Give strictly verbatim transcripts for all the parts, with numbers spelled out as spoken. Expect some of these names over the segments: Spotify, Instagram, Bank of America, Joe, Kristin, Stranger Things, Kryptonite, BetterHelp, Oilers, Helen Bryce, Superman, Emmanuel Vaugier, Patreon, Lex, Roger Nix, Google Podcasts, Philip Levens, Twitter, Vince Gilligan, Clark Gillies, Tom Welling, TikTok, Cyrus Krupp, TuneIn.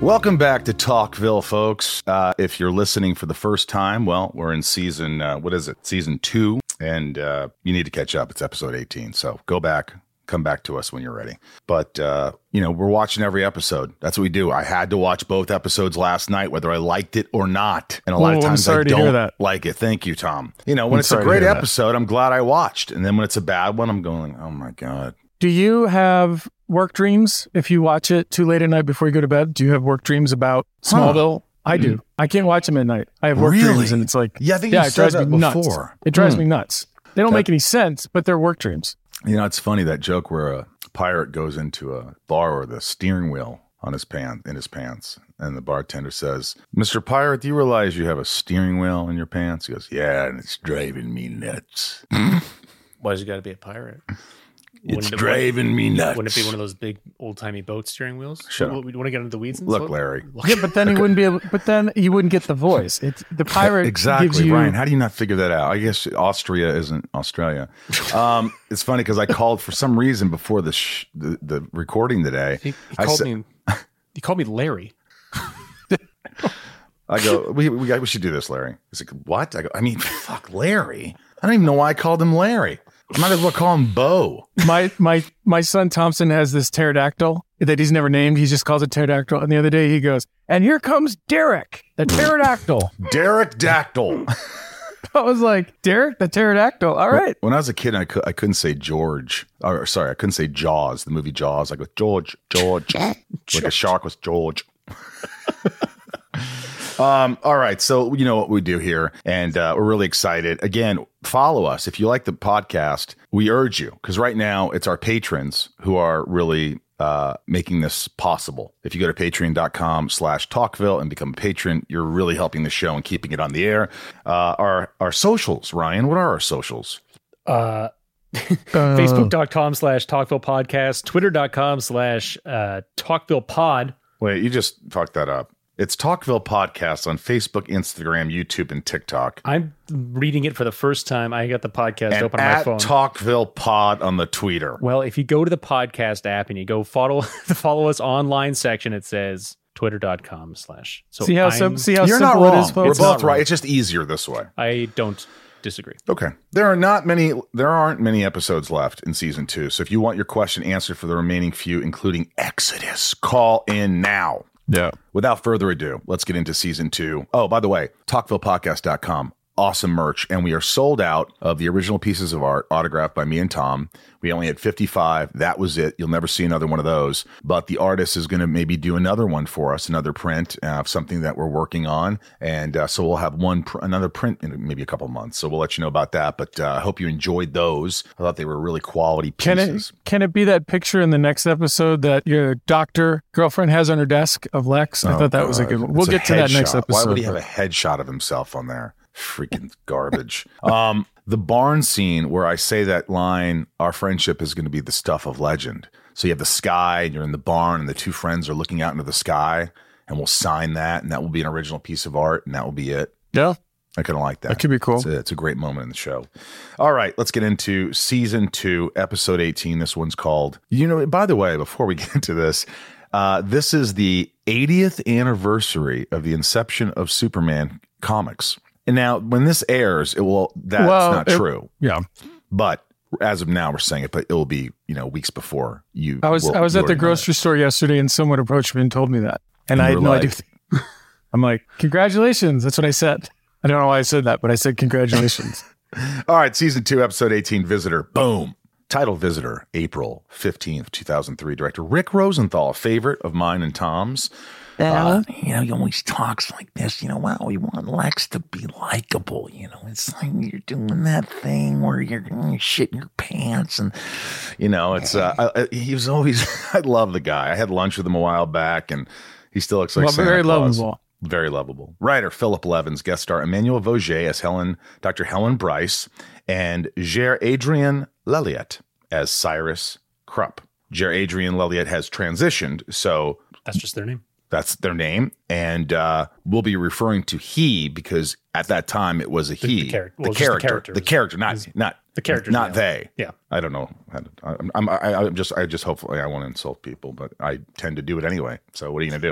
Welcome back to Talkville, folks. Uh, if you're listening for the first time, well, we're in season, uh, what is it? Season two, and uh, you need to catch up. It's episode eighteen. So go back, come back to us when you're ready. But, uh, you know, we're watching every episode. That's what we do. I had to watch both episodes last night, whether I liked it or not. And a lot Whoa, of times I don't like it. Thank you, Tom. You know, when I'm it's a great episode, that. I'm glad I watched. And then when it's a bad one, I'm going, oh, my God. Do you have work dreams if you watch it too late at night before you go to bed? Do you have work dreams about Smallville? Huh. I do. Mm. I can't watch them at night. I have work really? Dreams, and it's like, yeah, I think yeah, you it said drives that me before. Nuts. It drives mm. me nuts. They don't that, make any sense, but they're work dreams. You know, it's funny, that joke where a pirate goes into a bar with a steering wheel on his pants, in his pants, and the bartender says, "Mister Pirate, do you realize you have a steering wheel in your pants?" He goes, "Yeah, and it's driving me nuts." Why does it got to be a pirate? It's wouldn't driving it, me nuts. Wouldn't it be one of those big old-timey boat steering wheels? Sure. We want to get into the weeds. And Look, stuff? Larry. Yeah, but then okay. he wouldn't be able, but then you wouldn't get the voice. It's the pirate. Exactly, gives you... Ryan. How do you not figure that out? I guess Austria isn't Australia. Um, it's funny because I called for some reason before the sh- the, the recording today. He, he I called sa- me. He called me Larry. I go. We, we we should do this, Larry. He's like, what? I go. I mean, fuck, Larry. I don't even know why I called him Larry. I might as well call him Bo. My my my son Thompson has this pterodactyl that he's never named. He just calls it pterodactyl. And the other day he goes, and here comes Derek, the pterodactyl. Derek Dactyl. I was like, Derek the pterodactyl. All right. When I was a kid, I, cu- I couldn't say George. Or sorry, I couldn't say Jaws, the movie Jaws. I go, George, George. Like a shark was George. Um, all right. So you know what we do here, and uh, we're really excited. Again, follow us. If you like the podcast, we urge you, because right now it's our patrons who are really uh, making this possible. If you go to patreon.com slash Talkville and become a patron, you're really helping the show and keeping it on the air. Uh, our, our socials, Ryan, what are our socials? Uh, Facebook.com slash Talkville podcast, Twitter.com slash Talkville pod. Wait, you just fucked that up. It's Talkville Podcast on Facebook, Instagram, YouTube, and TikTok. I'm reading it for the first time. I got the podcast and open on my phone. And at Talkville Pod on the Twitter. Well, if you go to the podcast app and you go follow the follow us online section, it says twitter.com slash. So see how, sim- see how you're not wrong. It is, folks? We're both right. It's just easier this way. I don't disagree. Okay. There are not many, there aren't many episodes left in season two. So if you want your question answered for the remaining few, including Exodus, call in now. Yeah. Without further ado, let's get into season two. Oh, by the way, talkville podcast dot com. Awesome merch. And we are sold out of the original pieces of art autographed by me and Tom. We only had fifty-five. That was it. You'll never see another one of those. But the artist is going to maybe do another one for us, another print of uh, something that we're working on. And uh, so we'll have one pr- another print in maybe a couple of months. So we'll let you know about that. But I uh, hope you enjoyed those. I thought they were really quality pieces. Can it, can it be that picture in the next episode that your doctor girlfriend has on her desk of Lex? I oh, thought that God. was a good one. We'll it's get to that next shot. episode. Why would he have a headshot of himself on there? Freaking garbage. Um, the barn scene where I say that line, our friendship is going to be the stuff of legend. So you have the sky and you're in the barn and the two friends are looking out into the sky, and we'll sign that, and that will be an original piece of art, and that will be it. Yeah. I kind of like that. That could be cool. It's a, it's a great moment in the show. All right, let's get into season two, episode eighteen. This one's called, you know, by the way, before we get into this, uh, this is the eightieth anniversary of the inception of Superman comics. And now, when this airs, it will. That's well, not it, true. Yeah, but as of now, we're saying it. But it will be, you know, weeks before you. I was will, I was at the grocery store yesterday, and someone approached me and told me that, and, and I had no idea. I'm like, congratulations! That's what I said. I don't know why I said that, but I said congratulations. All right, season two, episode eighteen, Visitor. Boom. Title Visitor, April fifteenth, two thousand three. Director Rick Rosenthal, a favorite of mine and Tom's. Uh, you know, he always talks like this. You know, wow, we want Lex to be likable. You know, it's like you're doing that thing where you're going to shit your pants. And, you know, it's uh, I, I, he was always, I love the guy. I had lunch with him a while back, and he still looks like well, Santa very Claus. Lovable. Very lovable. Writer Philip Levens, guest star Emmanuel Vaugier as Helen, Doctor Helen Bryce, and Jyrah Adrien Lelliott as Cyrus Krupp. Jyrah Adrien Lelliott has transitioned, so that's just their name. That's their name, and uh, we'll be referring to he because at that time it was a the, he. The, char- the, well, character, the character, the character, not not The characters. Not they. Yeah. I don't know. I'm, I'm, I'm just, I just hopefully I won't insult people, but I tend to do it anyway. So what are you going to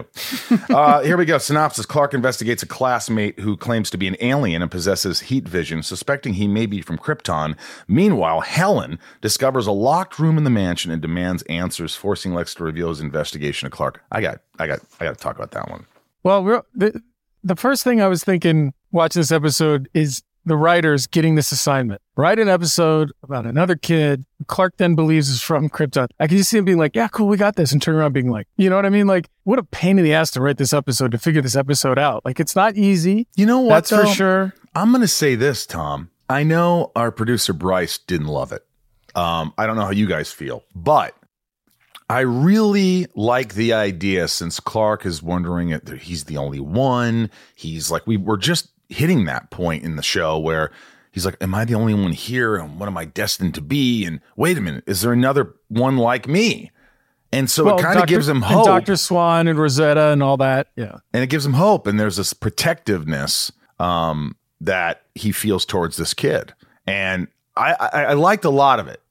do? uh, here we go. Synopsis. Clark investigates a classmate who claims to be an alien and possesses heat vision, suspecting he may be from Krypton. Meanwhile, Helen discovers a locked room in the mansion and demands answers, forcing Lex to reveal his investigation to Clark. I got, I got, I got to talk about that one. Well, we're, the, the first thing I was thinking watching this episode is the writers getting this assignment. Write an episode about another kid Clark then believes is from Krypton. I can just see him being like, yeah, cool, we got this. And turn around being like, you know what I mean? Like, what a pain in the ass to write this episode, to figure this episode out. Like, it's not easy. You know what? That's though? For sure. I'm going to say this, Tom. I know our producer Bryce didn't love it. Um, I don't know how you guys feel, but I really like the idea, since Clark is wondering if he's the only one. He's like, we were just hitting that point in the show where he's like, am I the only one here? And what am I destined to be? And wait a minute, is there another one like me? And so well, it kind of gives him hope. Doctor Swan and Rosetta and all that. Yeah. And it gives him hope. And there's this protectiveness um, that he feels towards this kid. And I, I, I liked a lot of it.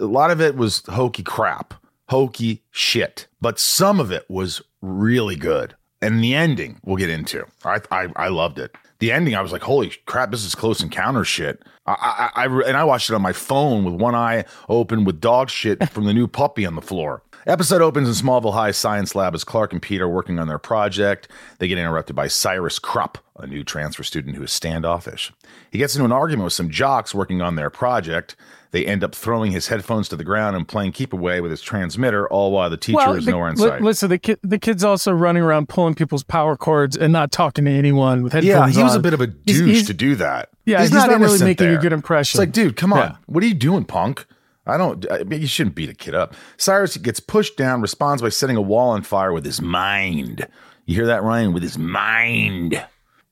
A lot of it was hokey crap, hokey shit. But some of it was really good. And the ending we'll get into. I, I, I loved it. The ending, I was like, holy crap, this is Close Encounter shit. I, I, I, and I watched it on my phone with one eye open with dog shit from the new puppy on the floor. Episode opens in Smallville High Science Lab as Clark and Pete are working on their project. They get interrupted by Cyrus Krupp, a new transfer student who is standoffish. He gets into an argument with some jocks working on their project. They end up throwing his headphones to the ground and playing keep away with his transmitter, all while the teacher well, is the, nowhere in sight. Listen, the kid, the kid's also running around pulling people's power cords and not talking to anyone with headphones on. Yeah, he was on. a bit of a douche he's, he's, to do that. Yeah, he's, he's not, not really making there. a good impression. It's like, dude, come on. Yeah. What are you doing, punk? I don't, I mean, you shouldn't beat a kid up. Cyrus gets pushed down, responds by setting a wall on fire with his mind. You hear that, Ryan? With his mind.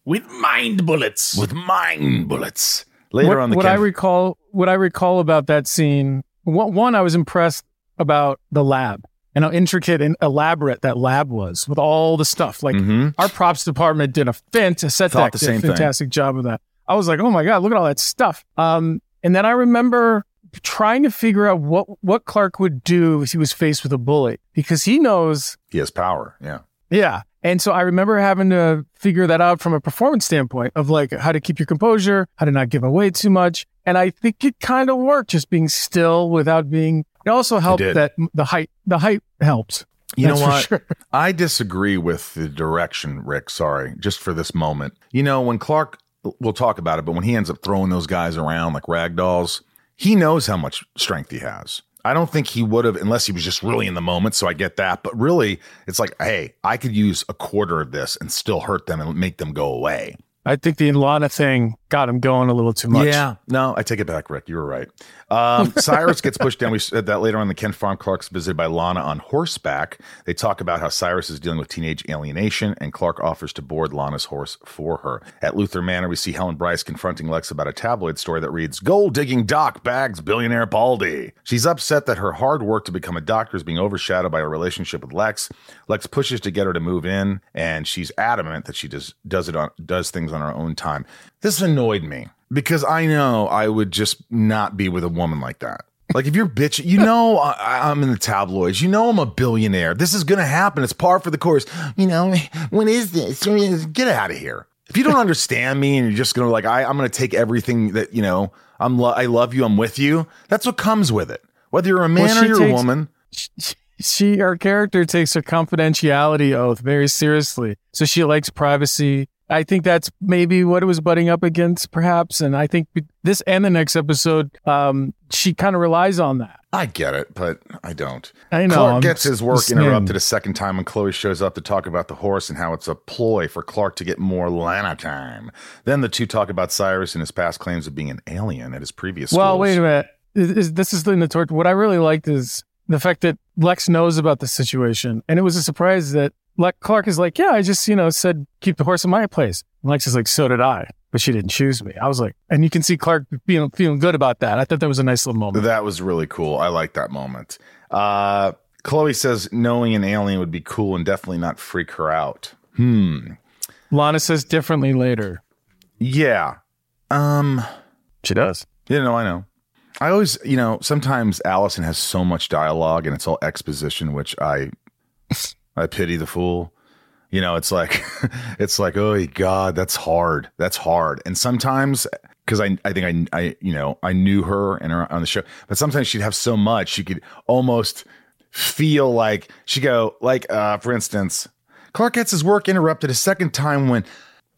With mind bullets. With mind bullets. Later what, on the what camp- I recall what I recall about that scene, one, I was impressed about the lab and how intricate and elaborate that lab was with all the stuff. Like mm-hmm. our props department did a fantastic, did the same a fantastic thing. job of that. I was like, oh my God, look at all that stuff. Um, and then I remember trying to figure out what, what Clark would do if he was faced with a bully, because he knows he has power. Yeah. Yeah. And so I remember having to figure that out from a performance standpoint of like how to keep your composure, how to not give away too much. And I think it kind of worked, just being still without being, it also helped it that the height, the height helped. You That's know what? Sure. I disagree with the direction, Rick. Sorry, just for this moment. You know, when Clark, we'll talk about it, but when he ends up throwing those guys around like rag dolls, he knows how much strength he has. I don't think he would have unless he was just really in the moment. So I get that. But really, it's like, hey, I could use a quarter of this and still hurt them and make them go away. I think the Ilana thing got him going a little too much. Yeah. No, I take it back, Rick. You were right. Um, Cyrus gets pushed down. We said that later on the Kent Farm. Clark's visited by Lana on horseback. They talk about how Cyrus is dealing with teenage alienation, and Clark offers to board Lana's horse for her. At Luther Manor, we see Helen Bryce confronting Lex about a tabloid story that reads, "Gold digging doc bags billionaire Baldy." She's upset that her hard work to become a doctor is being overshadowed by her relationship with Lex. Lex pushes to get her to move in, and she's adamant that she does does it on, does things on her own time. This annoyed me because I know I would just not be with a woman like that. Like, if you're bitch, you know, I, I'm in the tabloids, you know, I'm a billionaire. This is going to happen. It's par for the course. You know, when is this? Get out of here. If you don't understand me and you're just going to like, I, I'm going to take everything that, you know, I'm lo- I love you. I'm with you. That's what comes with it. Whether you're a man well, or you're takes, a woman. She, her character takes her confidentiality oath very seriously. So she likes privacy. I think that's maybe what it was butting up against, perhaps. And I think this and the next episode, um, she kind of relies on that. I get it, but I don't. I know. Clark I'm gets his work listening. interrupted a second time when Chloe shows up to talk about the horse and how it's a ploy for Clark to get more Lana time. Then the two talk about Cyrus and his past claims of being an alien at his previous schools. Well, wait a minute. This is in the torch. What I really liked is the fact that Lex knows about the situation. And it was a surprise that Like Clark is like, yeah, I just, you know, said, keep the horse in my place. And Lex is like, so did I, but she didn't choose me. I was like, and you can see Clark being, feeling good about that. I thought that was a nice little moment. That was really cool. I like that moment. Uh, Chloe says knowing an alien would be cool and definitely not freak her out. Hmm. Lana says differently later. Yeah. Um, she does. Yeah, no, I know. I always, you know, sometimes Allison has so much dialogue and it's all exposition, which I, I pity the fool. You know, it's like, it's like, oh God, that's hard. That's hard. And sometimes, because I, I think I, I, you know, I knew her and her on the show, but sometimes she'd have so much she could almost feel like she go like, uh, for instance, Clark gets his work interrupted a second time when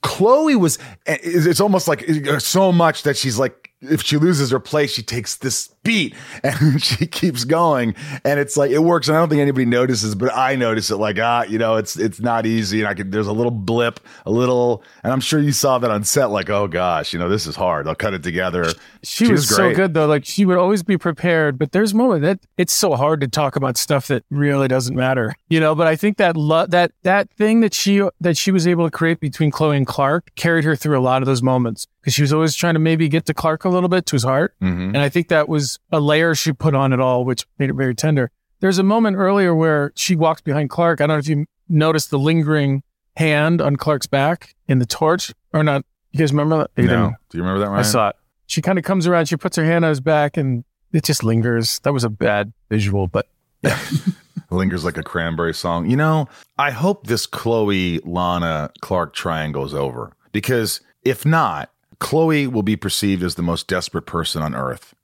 Chloe was. It's almost like so much that she's like, if she loses her place, she takes this beat and she keeps going, and it's like it works. And I don't think anybody notices, but I notice it. Like ah, you know, it's it's not easy, and I could. There's a little blip, a little, and I'm sure you saw that on set. Like oh gosh, you know, this is hard. I'll cut it together. She, she was, was so good though. Like she would always be prepared, but there's moments that it's so hard to talk about stuff that really doesn't matter, you know. But I think that lo- that that thing that she that she was able to create between Chloe and Clark carried her through a lot of those moments because she was always trying to maybe get to Clark a little bit to his heart, mm-hmm. and I think that was a layer she put on it all, which made it very tender. There's a moment earlier where she walks behind Clark. I don't know if you noticed the lingering hand on Clark's back in the torch or not. You guys remember that? You no. Didn't. Do you remember that, Ryan? I saw it. She kind of comes around. She puts her hand on his back and it just lingers. That was a bad visual, but yeah. Lingers like a Cranberry song. You know, I hope this Chloe, Lana, Clark triangle is over, because if not, Chloe will be perceived as the most desperate person on earth.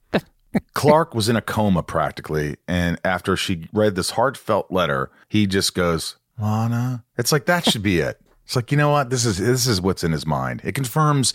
Clark was in a coma practically, and after she read this heartfelt letter, he just goes, Lana. It's like that should be it. It's like, you know what? This is this is what's in his mind. It confirms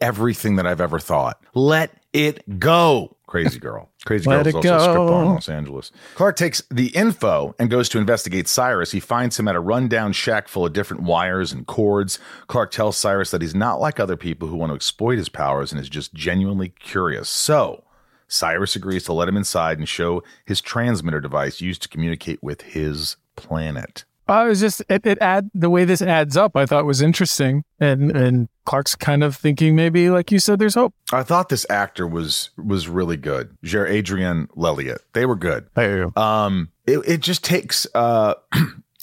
everything that I've ever thought. Let it go. Crazy girl. Crazy girl is also a strip bar in Los Angeles. Clark takes the info and goes to investigate Cyrus. He finds him at a rundown shack full of different wires and cords. Clark tells Cyrus that he's not like other people who want to exploit his powers and is just genuinely curious. So Cyrus agrees to let him inside and show his transmitter device used to communicate with his planet. I was just, it, it add the way this adds up, I thought was interesting. And and Clark's kind of thinking maybe, like you said, there's hope. I thought this actor was was really good. Jyrah Adrien Lelliott. They were good. Hey. Um, it, it just takes, uh,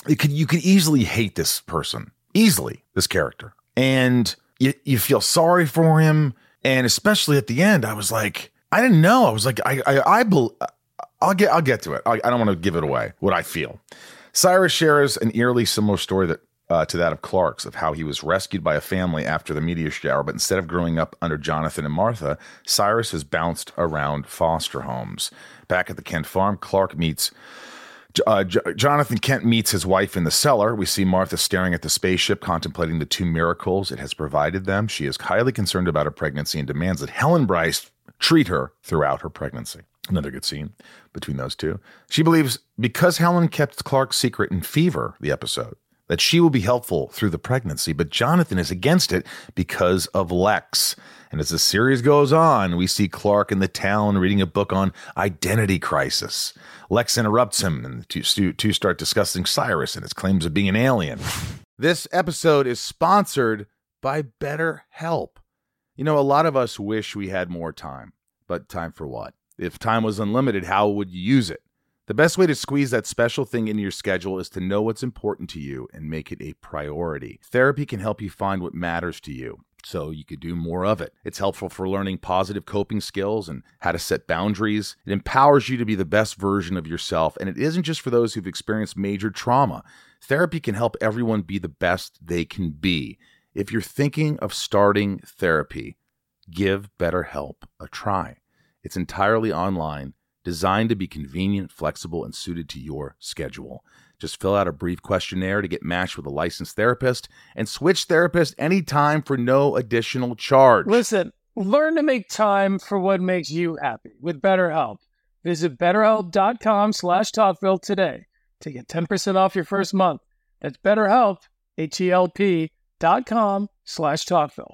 it could, you could easily hate this person. Easily, this character. And you, you feel sorry for him. And especially at the end, I was like, I didn't know. I was like, I, I, I bel- I'll get, I'll get to it. I, I don't want to give it away. What I feel. Cyrus shares an eerily similar story that uh, to that of Clark's, of how he was rescued by a family after the meteor shower, but instead of growing up under Jonathan and Martha, Cyrus has bounced around foster homes. Back at the Kent farm, Clark meets. Uh, J- Jonathan Kent meets his wife in the cellar. We see Martha staring at the spaceship, contemplating the two miracles it has provided them. She is highly concerned about her pregnancy and demands that Helen Bryce treat her throughout her pregnancy. Another good scene between those two. She believes because Helen kept Clark's secret in Fever, the episode, that she will be helpful through the pregnancy, but Jonathan is against it because of Lex. And as the series goes on, we see Clark in the town reading a book on identity crisis. Lex interrupts him, and the two, two start discussing Cyrus and his claims of being an alien. This episode is sponsored by BetterHelp. You know, a lot of us wish we had more time, but time for what? If time was unlimited, how would you use it? The best way to squeeze that special thing into your schedule is to know what's important to you and make it a priority. Therapy can help you find what matters to you, so you could do more of it. It's helpful for learning positive coping skills and how to set boundaries. It empowers you to be the best version of yourself, and it isn't just for those who've experienced major trauma. Therapy can help everyone be the best they can be. If you're thinking of starting therapy, give BetterHelp a try. It's entirely online, designed to be convenient, flexible, and suited to your schedule. Just fill out a brief questionnaire to get matched with a licensed therapist and switch therapists anytime for no additional charge. Listen, learn to make time for what makes you happy with BetterHelp. Visit BetterHelp.com slash Topville today to get ten percent off your first month. That's BetterHelp, H E L P dot com slash Topville.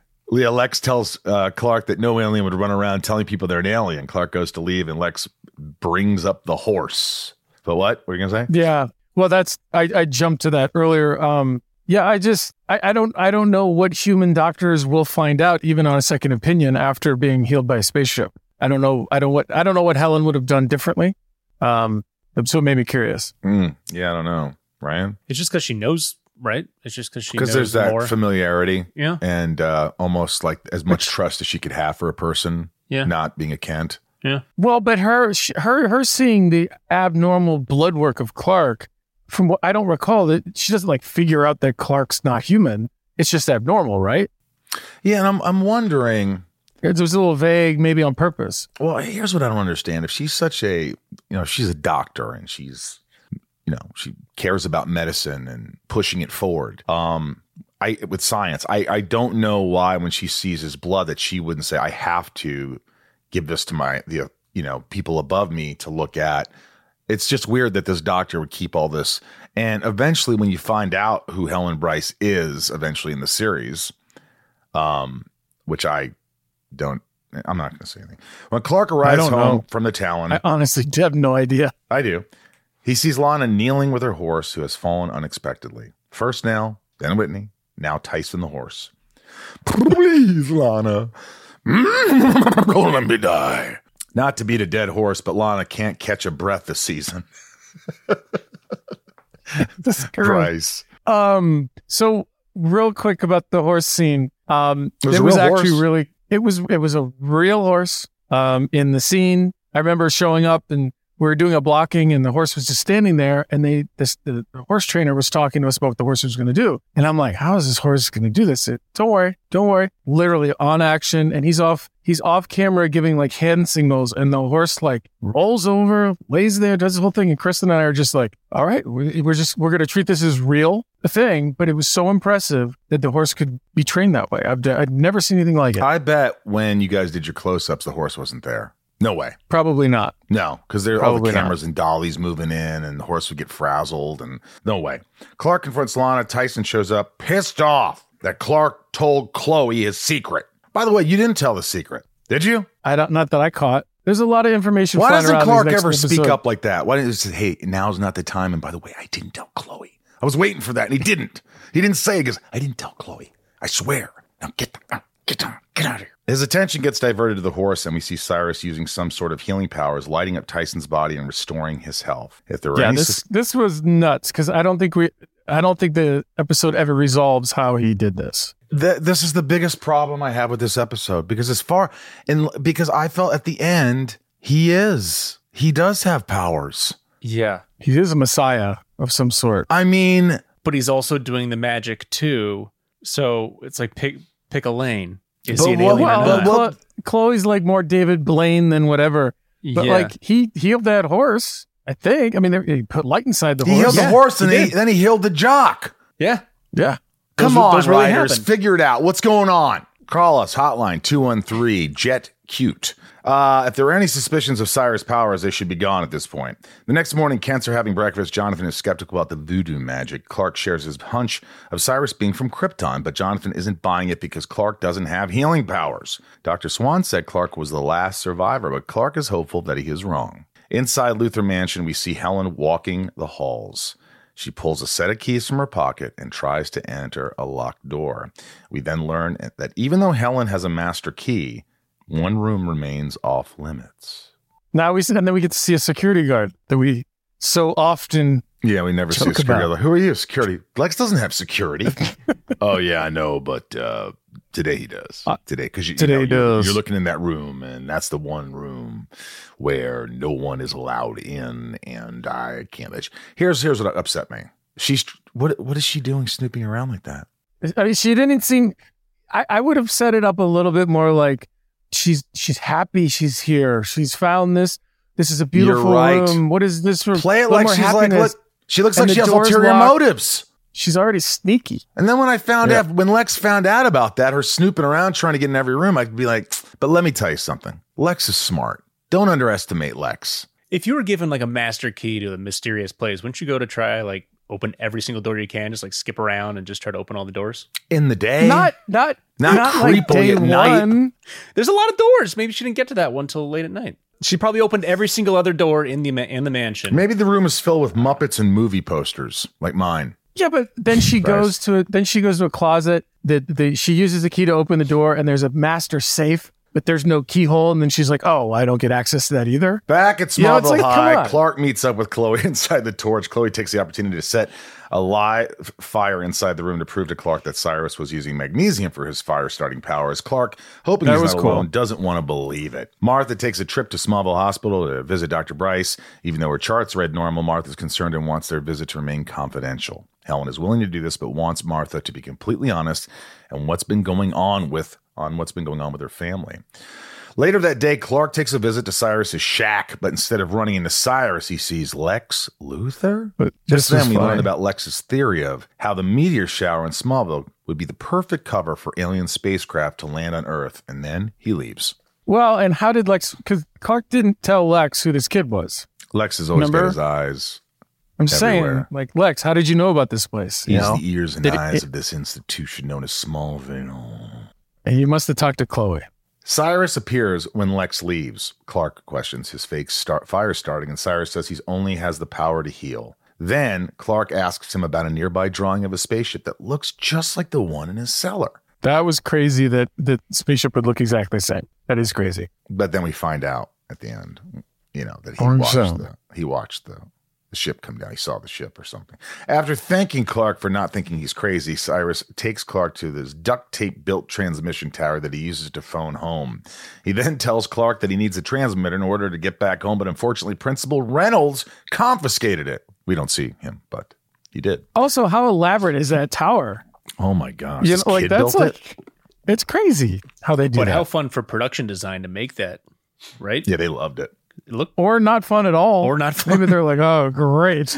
Leah Lex tells uh, Clark that no alien would run around telling people they're an alien. Clark goes to leave and Lex brings up the horse. But what? What are you going to say? Yeah. Well, that's I, I jumped to that earlier. Um, yeah, I just I, I don't I don't know what human doctors will find out, even on a second opinion, after being healed by a spaceship. I don't know. I don't what I don't know what Helen would have done differently. Um, so it made me curious. Mm, yeah, I don't know. Ryan? It's just because she knows. Right, it's just because she because there's that more. familiarity, yeah, and uh, almost like as much trust as she could have for a person, yeah, not being a Kent, yeah. Well, but her, her, her seeing the abnormal blood work of Clark, from what I don't recall, that she doesn't like figure out that Clark's not human. It's just abnormal, right? Yeah, and I'm I'm wondering. It was a little vague, maybe on purpose. Well, here's what I don't understand: if she's such a, you know, she's a doctor and she's. You know, she cares about medicine and pushing it forward. Um, I with science, I, I don't know why when she sees his blood that she wouldn't say, I have to give this to my, the you know, people above me to look at. It's just weird that this doctor would keep all this. And eventually when you find out who Helen Bryce is eventually in the series, um, which I don't. I'm not going to say anything. When Clark arrives home know. from the Talon. I honestly have no idea. I do. He sees Lana kneeling with her horse, who has fallen unexpectedly. First Nell, then Whitney, now Tyson the horse. Please, Lana. Don't let me die. Not to beat a dead horse, but Lana can't catch a breath this season. That's Bryce. Um. So, real quick about the horse scene. Um. It was, it was actually horse. really. It was. It was a real horse. Um. In the scene, I remember showing up and. We were doing a blocking and the horse was just standing there and they this the, the horse trainer was talking to us about what the horse was going to do. And I'm like, how is this horse going to do this? It, don't worry. Don't worry. Literally on action. And he's off. He's off camera giving like hand signals and the horse like rolls over, lays there, does the whole thing. And Kristin and I are just like, all right, we're just we're going to treat this as real a thing. But it was so impressive that the horse could be trained that way. I've, I've never seen anything like it. I bet when you guys did your close ups, the horse wasn't there. No way. Probably not. No, because there are all the cameras not. and dollies moving in and the horse would get frazzled and no way. Clark confronts Lana. Tyson shows up pissed off that Clark told Chloe his secret. By the way, you didn't tell the secret, did you? I don't. Not that I caught. There's a lot of information. Why doesn't Clark ever speak up like that? Why didn't he say, hey, now's not the time. And by the way, I didn't tell Chloe. I was waiting for that and he didn't. He didn't say it because I didn't tell Chloe. I swear. Now get down. Get down. Get out of here. His attention gets diverted to the horse, and we see Cyrus using some sort of healing powers, lighting up Tyson's body and restoring his health. If there were yeah, any this, this was nuts because I don't think we, I don't think the episode ever resolves how he did this. The, this is the biggest problem I have with this episode because as far and because I felt at the end he is he does have powers. Yeah, he is a messiah of some sort. I mean, but he's also doing the magic too, so it's like pick pick a lane. Is but, he an alien well, or not? Well, well, Chloe's like more David Blaine than whatever. But yeah. like he healed that horse, I think. I mean, he put light inside the he horse. He healed yeah, the horse and he he, then he healed the jock. Yeah. Yeah. Come those, on, those really writers. Happened. Figure it out. What's going on? Call us. Hotline two one three J E T C U T E. Uh, if there are any suspicions of Cyrus' powers, they should be gone at this point. The next morning, Kents are having breakfast. Jonathan is skeptical about the voodoo magic. Clark shares his hunch of Cyrus being from Krypton, but Jonathan isn't buying it because Clark doesn't have healing powers. Doctor Swan said Clark was the last survivor, but Clark is hopeful that he is wrong. Inside Luther Mansion, we see Helen walking the halls. She pulls a set of keys from her pocket and tries to enter a locked door. We then learn that even though Helen has a master key, one room remains off limits. Now we and then we get to see a security guard that we so often. Yeah, we never see a security guard. Who are you, security? Lex doesn't have security. Oh yeah, I know, but uh, today he does. Today, because you, today you know, he does. You're looking in that room, and that's the one room where no one is allowed in, and I can't. Bitch. Here's here's what upset me. She's what what is she doing snooping around like that? I mean, she didn't seem. I, I would have set it up a little bit more like she's she's happy she's here. She's found this. This is a beautiful right. room. What is this for? Play it like she's happiness. like, look, she looks and like she has ulterior locked. motives. She's already sneaky. And then when I found yeah. out, when Lex found out about that, her snooping around trying to get in every room, I'd be like, but let me tell you something. Lex is smart. Don't underestimate Lex. If you were given like a master key to a mysterious place, wouldn't you go to try like open every single door you can, just like skip around and just try to open all the doors? In the day? Not not, not, not creepily like at night. There's a lot of doors. Maybe she didn't get to that one till late at night. She probably opened every single other door in the in the mansion. Maybe the room is filled with Muppets and movie posters like mine. Yeah, but then she goes to then she goes to a closet that the, she uses the key to open the door, and there's a master safe, but there's no keyhole. And then she's like, "Oh, I don't get access to that either." Back at Smallville you know, like, High, Clark meets up with Chloe inside the torch. Chloe takes the opportunity to set a live fire inside the room to prove to Clark that Cyrus was using magnesium for his fire-starting powers. Clark, hoping that he's was not cool. alone, doesn't want to believe it. Martha takes a trip to Smallville Hospital to visit Doctor Bryce. Even though her charts read normal, Martha's concerned and wants their visit to remain confidential. Helen is willing to do this, but wants Martha to be completely honest and what's been going on with on what's been going on with her family. Later that day, Clark takes a visit to Cyrus's shack, but instead of running into Cyrus, he sees Lex Luthor. But just then we learned about Lex's theory of how the meteor shower in Smallville would be the perfect cover for alien spacecraft to land on Earth, and then he leaves. Well, and how did Lex? Because Clark didn't tell Lex who this kid was. Lex has always Remember? got his eyes. I'm everywhere. saying, like, Lex, how did you know about this place? He's you know? the ears and did eyes it, it, of this institution known as Smallville. And you must have talked to Chloe. Cyrus appears when Lex leaves. Clark questions his fake start, fire starting, and Cyrus says he only has the power to heal. Then Clark asks him about a nearby drawing of a spaceship that looks just like the one in his cellar. That was crazy that the spaceship would look exactly the same. That is crazy. But then we find out at the end, you know, that he Orange watched Zone. the he watched the The ship come down. He saw the ship or something. After thanking Clark for not thinking he's crazy, Cyrus takes Clark to this duct tape built transmission tower that he uses to phone home. He then tells Clark that he needs a transmitter in order to get back home, but unfortunately, Principal Reynolds confiscated it. We don't see him, but he did. Also, how elaborate is that tower? Oh my gosh. You know, like, that's like, it? it's crazy how they do but that. But how fun for production design to make that, right? Yeah, they loved it. Look, or not fun at all. Or not fun. Maybe they're like, oh, great.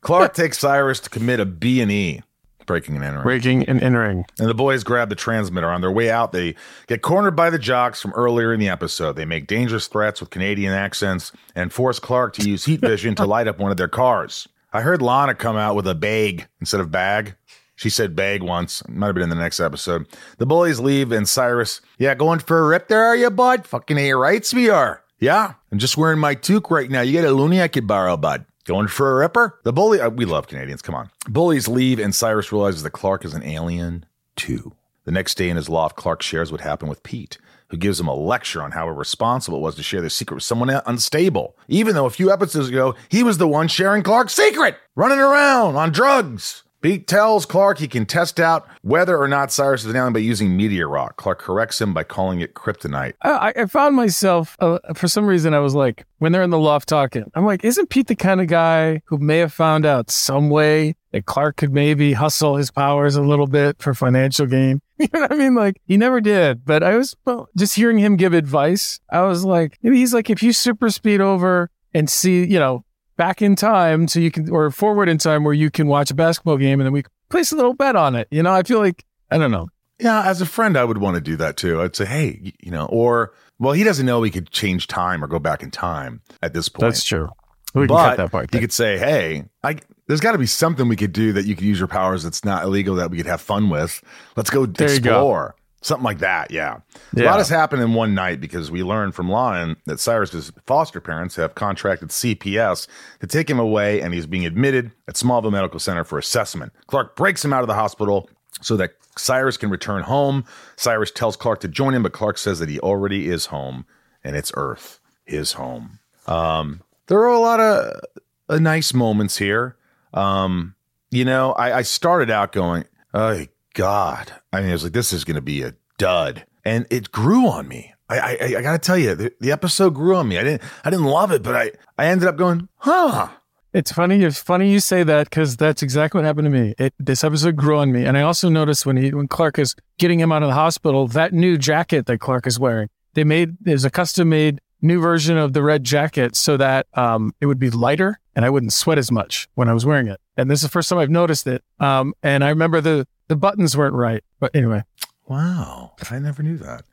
Clark takes Cyrus to commit a B and E, breaking and entering. Breaking and entering. And the boys grab the transmitter. On their way out, they get cornered by the jocks from earlier in the episode. They make dangerous threats with Canadian accents and force Clark to use heat vision to light up one of their cars. I heard Lana come out with a bag instead of bag. She said bag once. It might have been in the next episode. The bullies leave and Cyrus, yeah, going for a rip there, are you, bud? Fucking A rights we are. Yeah, I'm just wearing my toque right now. You got a loony I could borrow, bud. Going for a ripper? The bully, uh, we love Canadians, come on. Bullies leave and Cyrus realizes that Clark is an alien too. The next day in his loft, Clark shares what happened with Pete, who gives him a lecture on how irresponsible it was to share their secret with someone unstable, even though a few episodes ago, he was the one sharing Clark's secret, running around on drugs. Pete tells Clark he can test out whether or not Cyrus is an alien by using meteor rock. Clark corrects him by calling it kryptonite. I, I found myself, uh, for some reason, I was like, when they're in the loft talking, I'm like, isn't Pete the kind of guy who may have found out some way that Clark could maybe hustle his powers a little bit for financial gain? You know what I mean? Like, he never did. But I was well, just hearing him give advice. I was like, maybe he's like, if you super speed over and see, you know, back in time so you can, or forward in time where you can watch a basketball game and then we place a little bet on it. You know, I feel like, I don't know. Yeah. As a friend, I would want to do that too. I'd say, hey, you know, or, well, he doesn't know he could change time or go back in time at this point. That's true. We but can cut that part. You could say, hey, I, there's got to be something we could do that you could use your powers that's not illegal that we could have fun with. Let's go there explore. Go. Something like that, yeah. yeah. A lot has happened in one night because we learned from Lon that Cyrus's foster parents have contracted C P S to take him away, and he's being admitted at Smallville Medical Center for assessment. Clark breaks him out of the hospital so that Cyrus can return home. Cyrus tells Clark to join him, but Clark says that he already is home, and it's Earth, his home. Um, there are a lot of uh, nice moments here. Um, you know, I, I started out going, oh, God, I mean, I was like, this is going to be a dud, and it grew on me. I, I, I gotta tell you, the, the episode grew on me. I didn't, I didn't love it, but I, I ended up going, huh? It's funny. It's funny you say that, because that's exactly what happened to me. It, this episode grew on me. And I also noticed when he, when Clark is getting him out of the hospital, that new jacket that Clark is wearing, they made, there's a custom made new version of the red jacket so that um, it would be lighter and I wouldn't sweat as much when I was wearing it. And this is the first time I've noticed it. Um, and I remember the, the buttons weren't right. But anyway. Wow. I never knew that.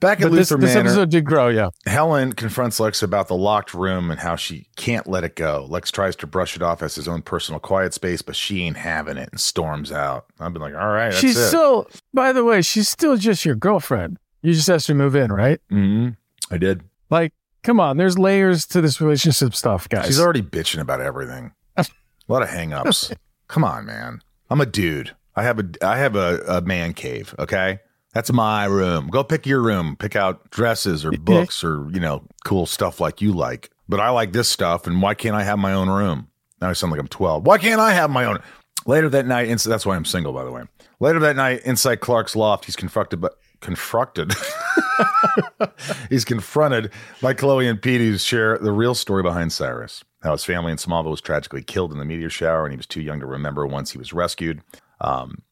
Back at but Luther this, Manor, this episode did grow, yeah. Helen confronts Lex about the locked room and how she can't let it go. Lex tries to brush it off as his own personal quiet space, but she ain't having it and storms out. I've been like, all right, that's she's it. Still, by the way, she's still just your girlfriend. You just asked her to move in, right? Mm-hmm. I did. Like, come on, there's layers to this relationship stuff, guys. She's already bitching about everything. A lot of hang-ups. Come on, man. I'm a dude. I have a I have a, a man cave, okay? That's my room. Go pick your room. Pick out dresses or books or, you know, cool stuff like you like. But I like this stuff, and why can't I have my own room? Now I sound like I'm twelve. Why can't I have my own? Later that night, ins- that's why I'm single, by the way. Later that night, inside Clark's loft, he's confronted by... Confronted? he's confronted by Chloe and Pete, who share the real story behind Cyrus. How his family in Smallville was tragically killed in the meteor shower, and he was too young to remember once he was rescued. Um...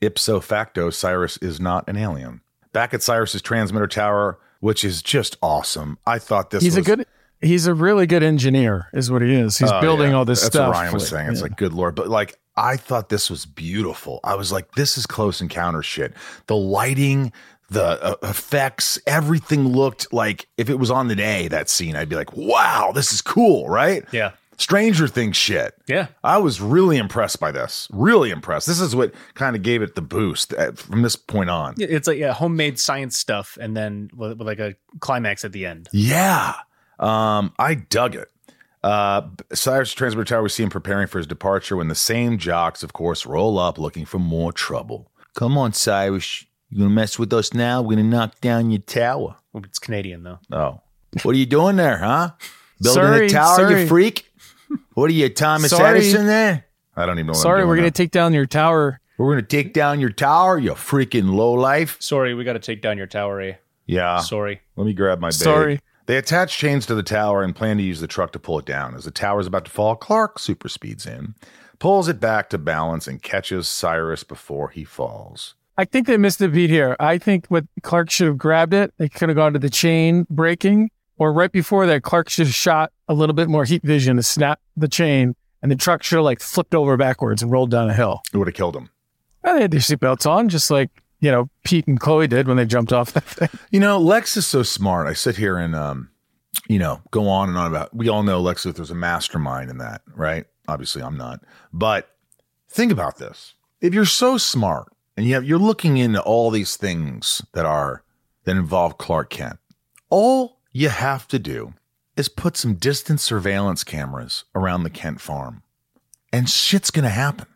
Ipso facto, Cyrus is not an alien. Back at Cyrus's transmitter tower, which is just awesome. I thought this he's was... He's a good... He's a really good engineer, is what he is. He's uh, building yeah. all this That's stuff. That's what Ryan was saying. It's yeah. like, good Lord. But like, I thought this was beautiful. I was like, this is Close Encounter shit. The lighting, the uh, effects, everything looked like... If it was on the day, that scene, I'd be like, wow, this is cool, right? Yeah. Stranger Things shit. Yeah. I was really impressed by this. Really impressed. This is what kind of gave it the boost from this point on. It's like yeah, homemade science stuff and then with like a climax at the end. Yeah. Um, I dug it. Uh, Cyrus Transmitter Tower, we see him preparing for his departure when the same jocks, of course, roll up looking for more trouble. Come on, Cyrus. You gonna mess with us now? We're gonna knock down your tower. Well, it's Canadian, though. Oh. What are you doing there, huh? Building sorry, a tower, sorry. You freak? What are you, Thomas Sorry. Edison there? I don't even know what Sorry, I'm doing we're going to take down your tower. We're going to take down your tower, you freaking lowlife. Sorry, we got to take down your tower, eh? Yeah. Sorry. Let me grab my bag. Sorry. They attach chains to the tower and plan to use the truck to pull it down. As the tower is about to fall, Clark super speeds in, pulls it back to balance, and catches Cyrus before he falls. I think they missed a beat here. I think what Clark should have grabbed it. They could have gone to the chain breaking. Or right before that, Clark should have shot a little bit more heat vision to snap the chain, and the truck should have like flipped over backwards and rolled down a hill. It would have killed him. Well, they had their seatbelts on, just like, you know, Pete and Chloe did when they jumped off that thing. You know, Lex is so smart. I sit here and, um, you know, go on and on about, we all know Lex Luthor's a mastermind in that, right? Obviously, I'm not. But think about this. If you're so smart and you have, you're looking into all these things that are, that involve Clark Kent, all you have to do is put some distant surveillance cameras around the Kent farm and shit's going to happen.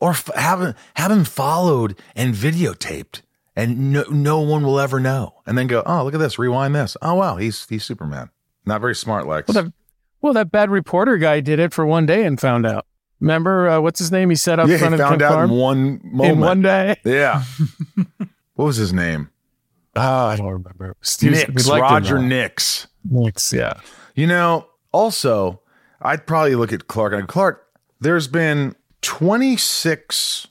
Or f- have, him, have him followed and videotaped and no, no one will ever know. And then go, oh, look at this. Rewind this. Oh, wow. He's he's Superman. Not very smart, Lex. Well, that, well, that bad reporter guy did it for one day and found out. Remember, uh, what's his name? He set up yeah, front of the Kent farm. Yeah, he found out in one moment. In one day. Yeah. What was his name? Oh, I don't remember. Nix, Roger Nix. Nix, yeah. You know, also, I'd probably look at Clark. And Clark, there's been twenty-six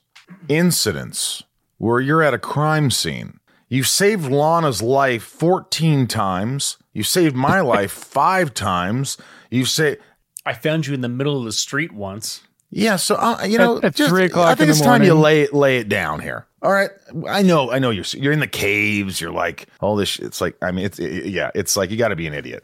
incidents where you're at a crime scene. You've saved Lana's life fourteen times. You saved my life five times. You've saved. I found you in the middle of the street once. Yeah, so uh, you know, at, at just, three o'clock I think in the it's morning. Time you lay it, lay it down here. All right, I know, I know you're you're in the caves. You're like all this. Sh- it's like I mean, it's it, yeah, it's like you got to be an idiot.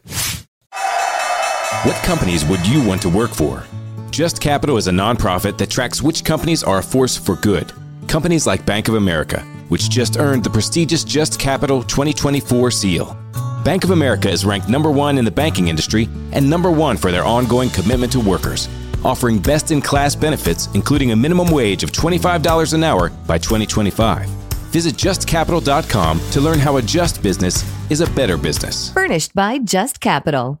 What companies would you want to work for? Just Capital is a nonprofit that tracks which companies are a force for good. Companies like Bank of America, which just earned the prestigious Just Capital twenty twenty-four seal. Bank of America is ranked number one in the banking industry and number one for their ongoing commitment to workers, offering best-in-class benefits, including a minimum wage of twenty-five dollars an hour by twenty twenty-five. Visit just capital dot com to learn how a just business is a better business. Furnished by Just Capital.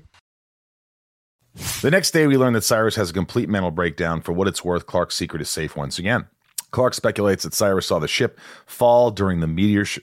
The next day, we learn that Cyrus has a complete mental breakdown. For what it's worth, Clark's secret is safe once again. Clark speculates that Cyrus saw the ship fall during the meteor sh-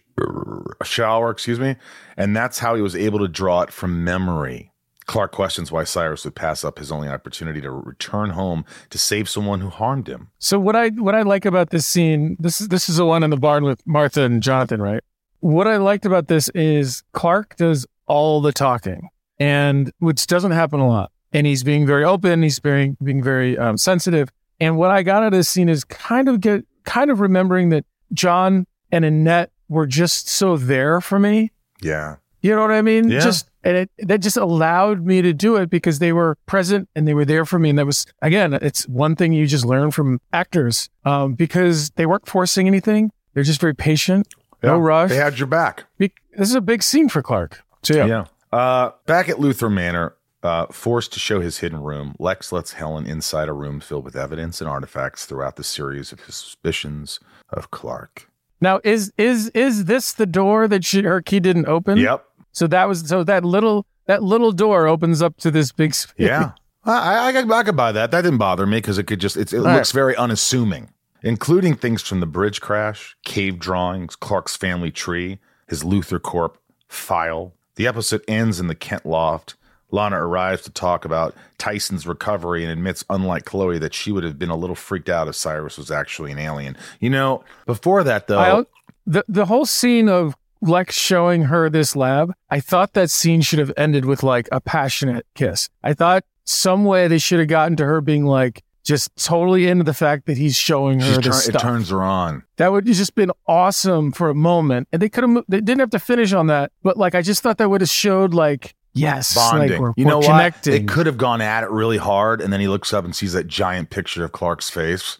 shower, excuse me, and that's how he was able to draw it from memory. Clark questions why Cyrus would pass up his only opportunity to return home to save someone who harmed him. So what I what I like about this scene, this is this is the one in the barn with Martha and Jonathan, right? What I liked about this is Clark does all the talking, and which doesn't happen a lot. And he's being very open. He's being being very um, sensitive. And what I got out of this scene is kind of get kind of remembering that John and Annette were just so there for me. Yeah, you know what I mean. Yeah. Just and it, that just allowed me to do it because they were present and they were there for me. And that was, again, it's one thing you just learn from actors um, because they weren't forcing anything. They're just very patient. Yeah. No rush. They had your back. Be- this is a big scene for Clark. So yeah. yeah. Uh, back at Luther Manor. Uh, forced to show his hidden room, Lex lets Helen inside a room filled with evidence and artifacts throughout the series of his suspicions of Clark. Now, is is is this the door that she, her key didn't open? Yep. So that was so that little that little door opens up to this big space. Yeah, I, I I could buy that. That didn't bother me because it could just it's, it All looks right. very unassuming, including things from the bridge crash, cave drawings, Clark's family tree, his Luther Corp file. The episode ends in the Kent loft. Lana arrives to talk about Tyson's recovery and admits, unlike Chloe, that she would have been a little freaked out if Cyrus was actually an alien. You know, before that, though... I, the, the whole scene of Lex showing her this lab, I thought that scene should have ended with, like, a passionate kiss. I thought some way they should have gotten to her being, like, just totally into the fact that he's showing her She's this turn, stuff. It turns her on. That would have just been awesome for a moment. And they could have... They didn't have to finish on that, but, like, I just thought that would have showed, like... Yes, bonding. Like we're, you we're know connecting. What? It could have gone at it really hard, and then he looks up and sees that giant picture of Clark's face.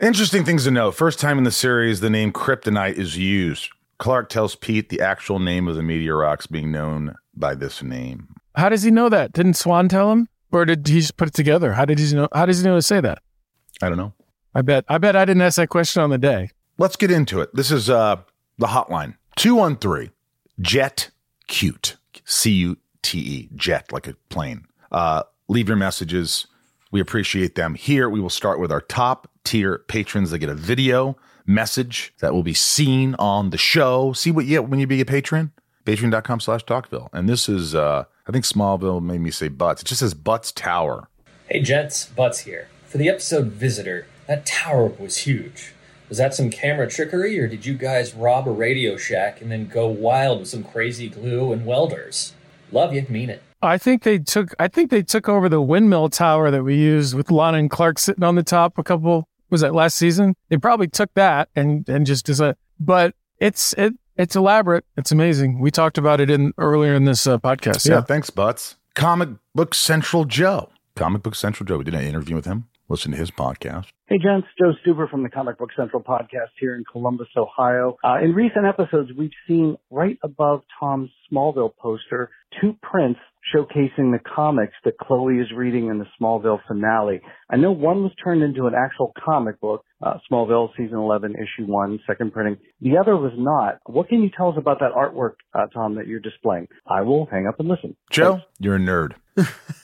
Interesting things to note. First time in the series, the name Kryptonite is used. Clark tells Pete the actual name of the meteor rocks being known by this name. How does he know that? Didn't Swan tell him, or did he just put it together? How did he know? How does he know to say that? I don't know. I bet. I bet I didn't ask that question on the day. Let's get into it. This is uh, the hotline two one three Jet Cute. C U T E, jet, like a plane. Uh, leave your messages. We appreciate them. Here, we will start with our top tier patrons. They get a video message that will be seen on the show. See what you get when you be a patron? Patreon.com slash Talkville. And this is, uh, I think Smallville made me say Butts. It just says Butts Tower. Hey, gents, Butts here. For the episode Visitor, that tower was huge. Was that some camera trickery, or did you guys rob a Radio Shack and then go wild with some crazy glue and welders? Love you, mean it. I think they took. I think they took over the windmill tower that we used with Lana and Clark sitting on the top. A couple was that last season? They probably took that and and just as a. But it's it it's elaborate. It's amazing. We talked about it in earlier in this uh, podcast. Yeah, yeah, thanks, Butts. Comic Book Central Joe. Comic Book Central Joe. We did an interview with him. Listen to his podcast. Hey, gents. Joe Stuber from the Comic Book Central podcast here in Columbus, Ohio. Uh, in recent episodes, we've seen right above Tom's Smallville poster, two prints showcasing the comics that Chloe is reading in the Smallville finale. I know one was turned into an actual comic book, uh, Smallville Season eleven, Issue one, second printing. The other was not. What can you tell us about that artwork, uh, Tom, that you're displaying? I will hang up and listen. Joe, thanks. You're a nerd.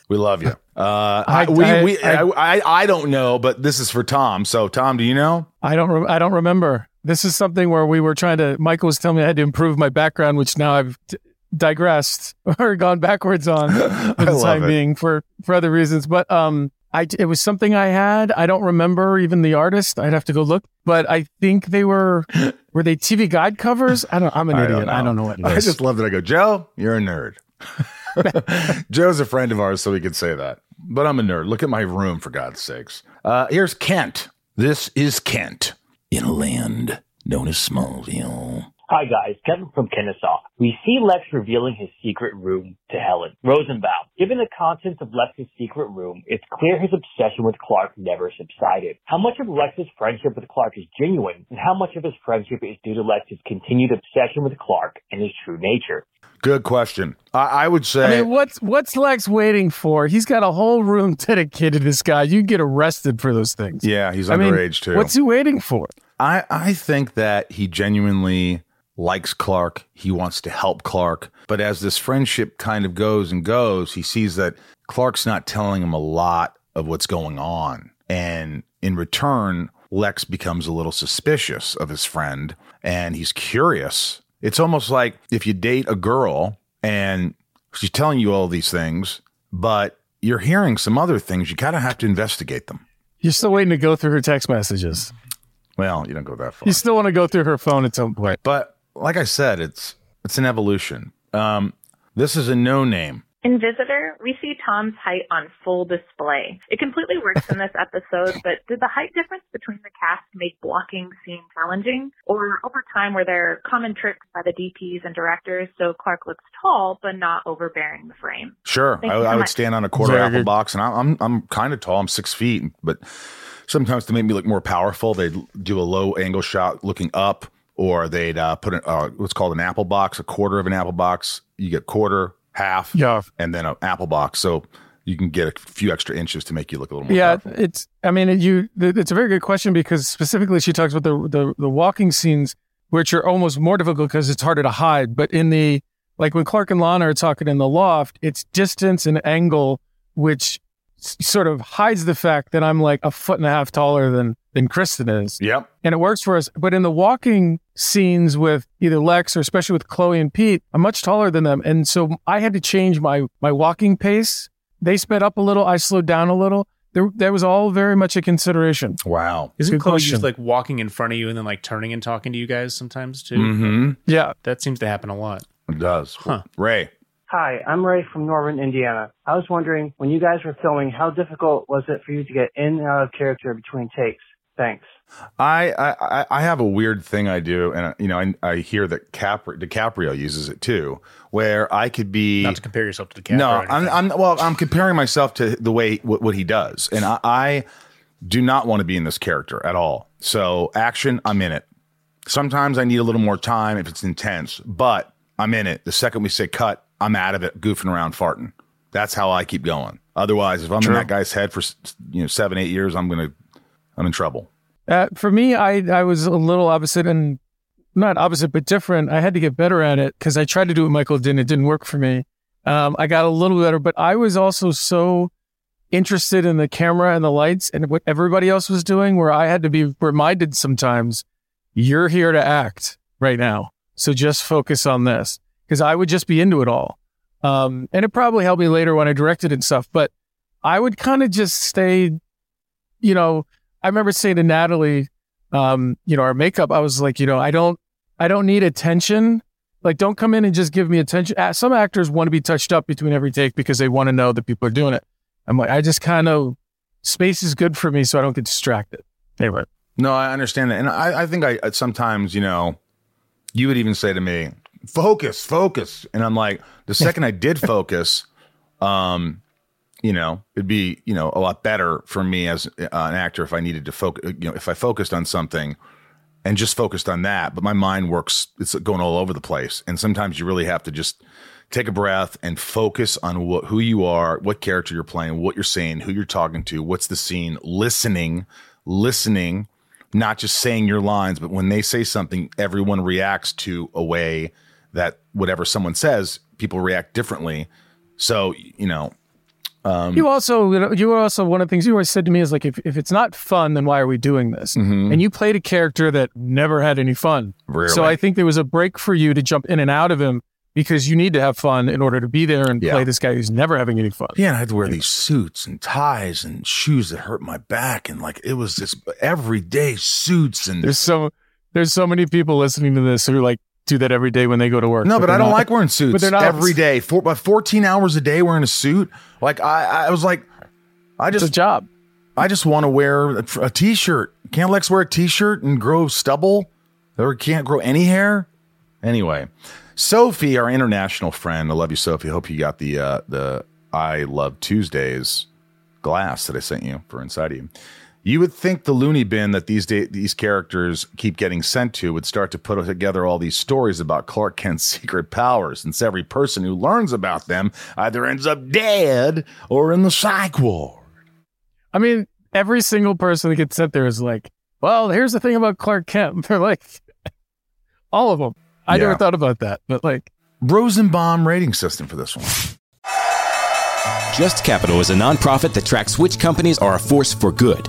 We love you. Uh, I, we, I, we, I, I, I, I don't know, but this is for Tom. So, Tom, do you know? I don't. Re- I don't remember. This is something where we were trying to. Michael was telling me I had to improve my background, which now I've t- digressed or gone backwards on for the time it. being for, for other reasons. But um, I, it was something I had. I don't remember even the artist. I'd have to go look. But I think they were, were they T V Guide covers? I don't, I'm an I idiot. Don't I don't know what it is. I just love that I go, Joe, you're a nerd. Joe's a friend of ours, so we could say that. But I'm a nerd. Look at my room, for God's sakes. Uh, here's Kent. This is Kent in a land known as Smallville. Hi, guys. Kevin from Kennesaw. We see Lex revealing his secret room to Helen Rosenbaum. Given the contents of Lex's secret room, it's clear his obsession with Clark never subsided. How much of Lex's friendship with Clark is genuine, and how much of his friendship is due to Lex's continued obsession with Clark and his true nature? Good question. I, I would say... I mean, what's, what's Lex waiting for? He's got a whole room dedicated to this guy. You get arrested for those things. Yeah, he's underage, I mean, too. What's he waiting for? I, I think that he genuinely likes Clark. He wants to help Clark. But as this friendship kind of goes and goes, he sees that Clark's not telling him a lot of what's going on. And in return, Lex becomes a little suspicious of his friend, and he's curious. It's almost like if you date a girl and she's telling you all these things, but you're hearing some other things, you kind of have to investigate them. You're still waiting to go through her text messages. Well, you don't go that far. You still want to go through her phone at some point. But like I said, it's it's an evolution. Um, this is a no name. In Visitor, we see Tom's height on full display. It completely works in this episode, but did the height difference between the cast make blocking seem challenging? Or over time, were there common tricks by the D Ps and directors so Clark looks tall but not overbearing the frame? Sure. I, so I would stand on a quarter yeah, apple good. box, and I'm I'm kind of tall. I'm six feet, but sometimes to make me look more powerful, they'd do a low angle shot looking up, or they'd uh, put an, uh, what's called an apple box, a quarter of an apple box. You get quarter, half, yeah, and then an apple box, so you can get a few extra inches to make you look a little more yeah powerful. It's I mean it, you it's a very good question, because specifically she talks about the, the the walking scenes, which are almost more difficult because it's harder to hide. But in the, like when Clark and Lana are talking in the loft, it's distance and angle which s- sort of hides the fact that I'm like a foot and a half taller than than Kristin is. Yep. And it works for us. But in the walking scenes with either Lex or especially with Chloe and Pete, I'm much taller than them. And so I had to change my my walking pace. They sped up a little. I slowed down a little. There, that was all very much a consideration. Wow. Isn't Chloe just like walking in front of you and then like turning and talking to you guys sometimes too? Mm-hmm. Yeah. That seems to happen a lot. It does. Huh. Ray. Hi, I'm Ray from Norman, Indiana. I was wondering, when you guys were filming, how difficult was it for you to get in and out of character between takes? Thanks. I, I I have a weird thing I do, and you know I, I hear that Capri, DiCaprio uses it too, where I could be not to compare yourself to DiCaprio. No, I'm, I'm well, I'm comparing myself to the way what, what he does, and I, I do not want to be in this character at all. So action, I'm in it. Sometimes I need a little more time if it's intense, but I'm in it. The second we say cut, I'm out of it, goofing around, farting. That's how I keep going. Otherwise, if I'm True. in that guy's head for you know seven, eight years, I'm gonna. I'm in trouble. Uh, for me, I, I was a little opposite, and not opposite, but different. I had to get better at it because I tried to do what Michael did, and it didn't work for me. Um, I got a little better, but I was also so interested in the camera and the lights and what everybody else was doing, where I had to be reminded sometimes, you're here to act right now. So just focus on this, because I would just be into it all. Um, and it probably helped me later when I directed and stuff, but I would kind of just stay, you know, I remember saying to Natalie, um, you know, our makeup, I was like, you know, I don't, I don't need attention. Like, don't come in and just give me attention. Some actors want to be touched up between every take because they want to know that people are doing it. I'm like, I just kind of, space is good for me so I don't get distracted. Anyway. No, I understand that. And I, I think I sometimes, you know, you would even say to me, focus, focus. And I'm like, the second I did focus, um, you know, it'd be, you know, a lot better for me as uh, an actor if I needed to focus, you know, if I focused on something and just focused on that. But my mind works, it's going all over the place. And sometimes you really have to just take a breath and focus on what, who you are, what character you're playing, what you're saying, who you're talking to, what's the scene, listening, listening, not just saying your lines, but when they say something, everyone reacts to a way that whatever someone says, people react differently. So, you know, Um, you also, you were also one of the things you always said to me is like, if, if it's not fun, then why are we doing this? Mm-hmm. And you played a character that never had any fun. Rarely. So I think there was a break for you to jump in and out of him because you need to have fun in order to be there and yeah. play this guy who's never having any fun. Yeah, and I had to wear these suits and ties and shoes that hurt my back, and like it was just everyday suits. And there's so there's so many people listening to this who like do that every day when they go to work. No, but, but I don't not, like wearing suits. But they're not every day. For about fourteen hours a day wearing a suit. Like I, I was like, I just it's a job. I just want to wear a, a t-shirt. Can't Lex wear a t-shirt and grow stubble? Or can't grow any hair? Anyway, Sophie, our international friend. I love you, Sophie. Hope you got the uh, the I Love Tuesdays glass that I sent you for inside of you. You would think the loony bin that these da- these characters keep getting sent to would start to put together all these stories about Clark Kent's secret powers, since every person who learns about them either ends up dead or in the psych ward. I mean, every single person that gets sent there is like, well, here's the thing about Clark Kent. And they're like, all of them. I yeah. never thought about that, but like Rosenbaum rating system for this one. Just Capital is a nonprofit that tracks which companies are a force for good.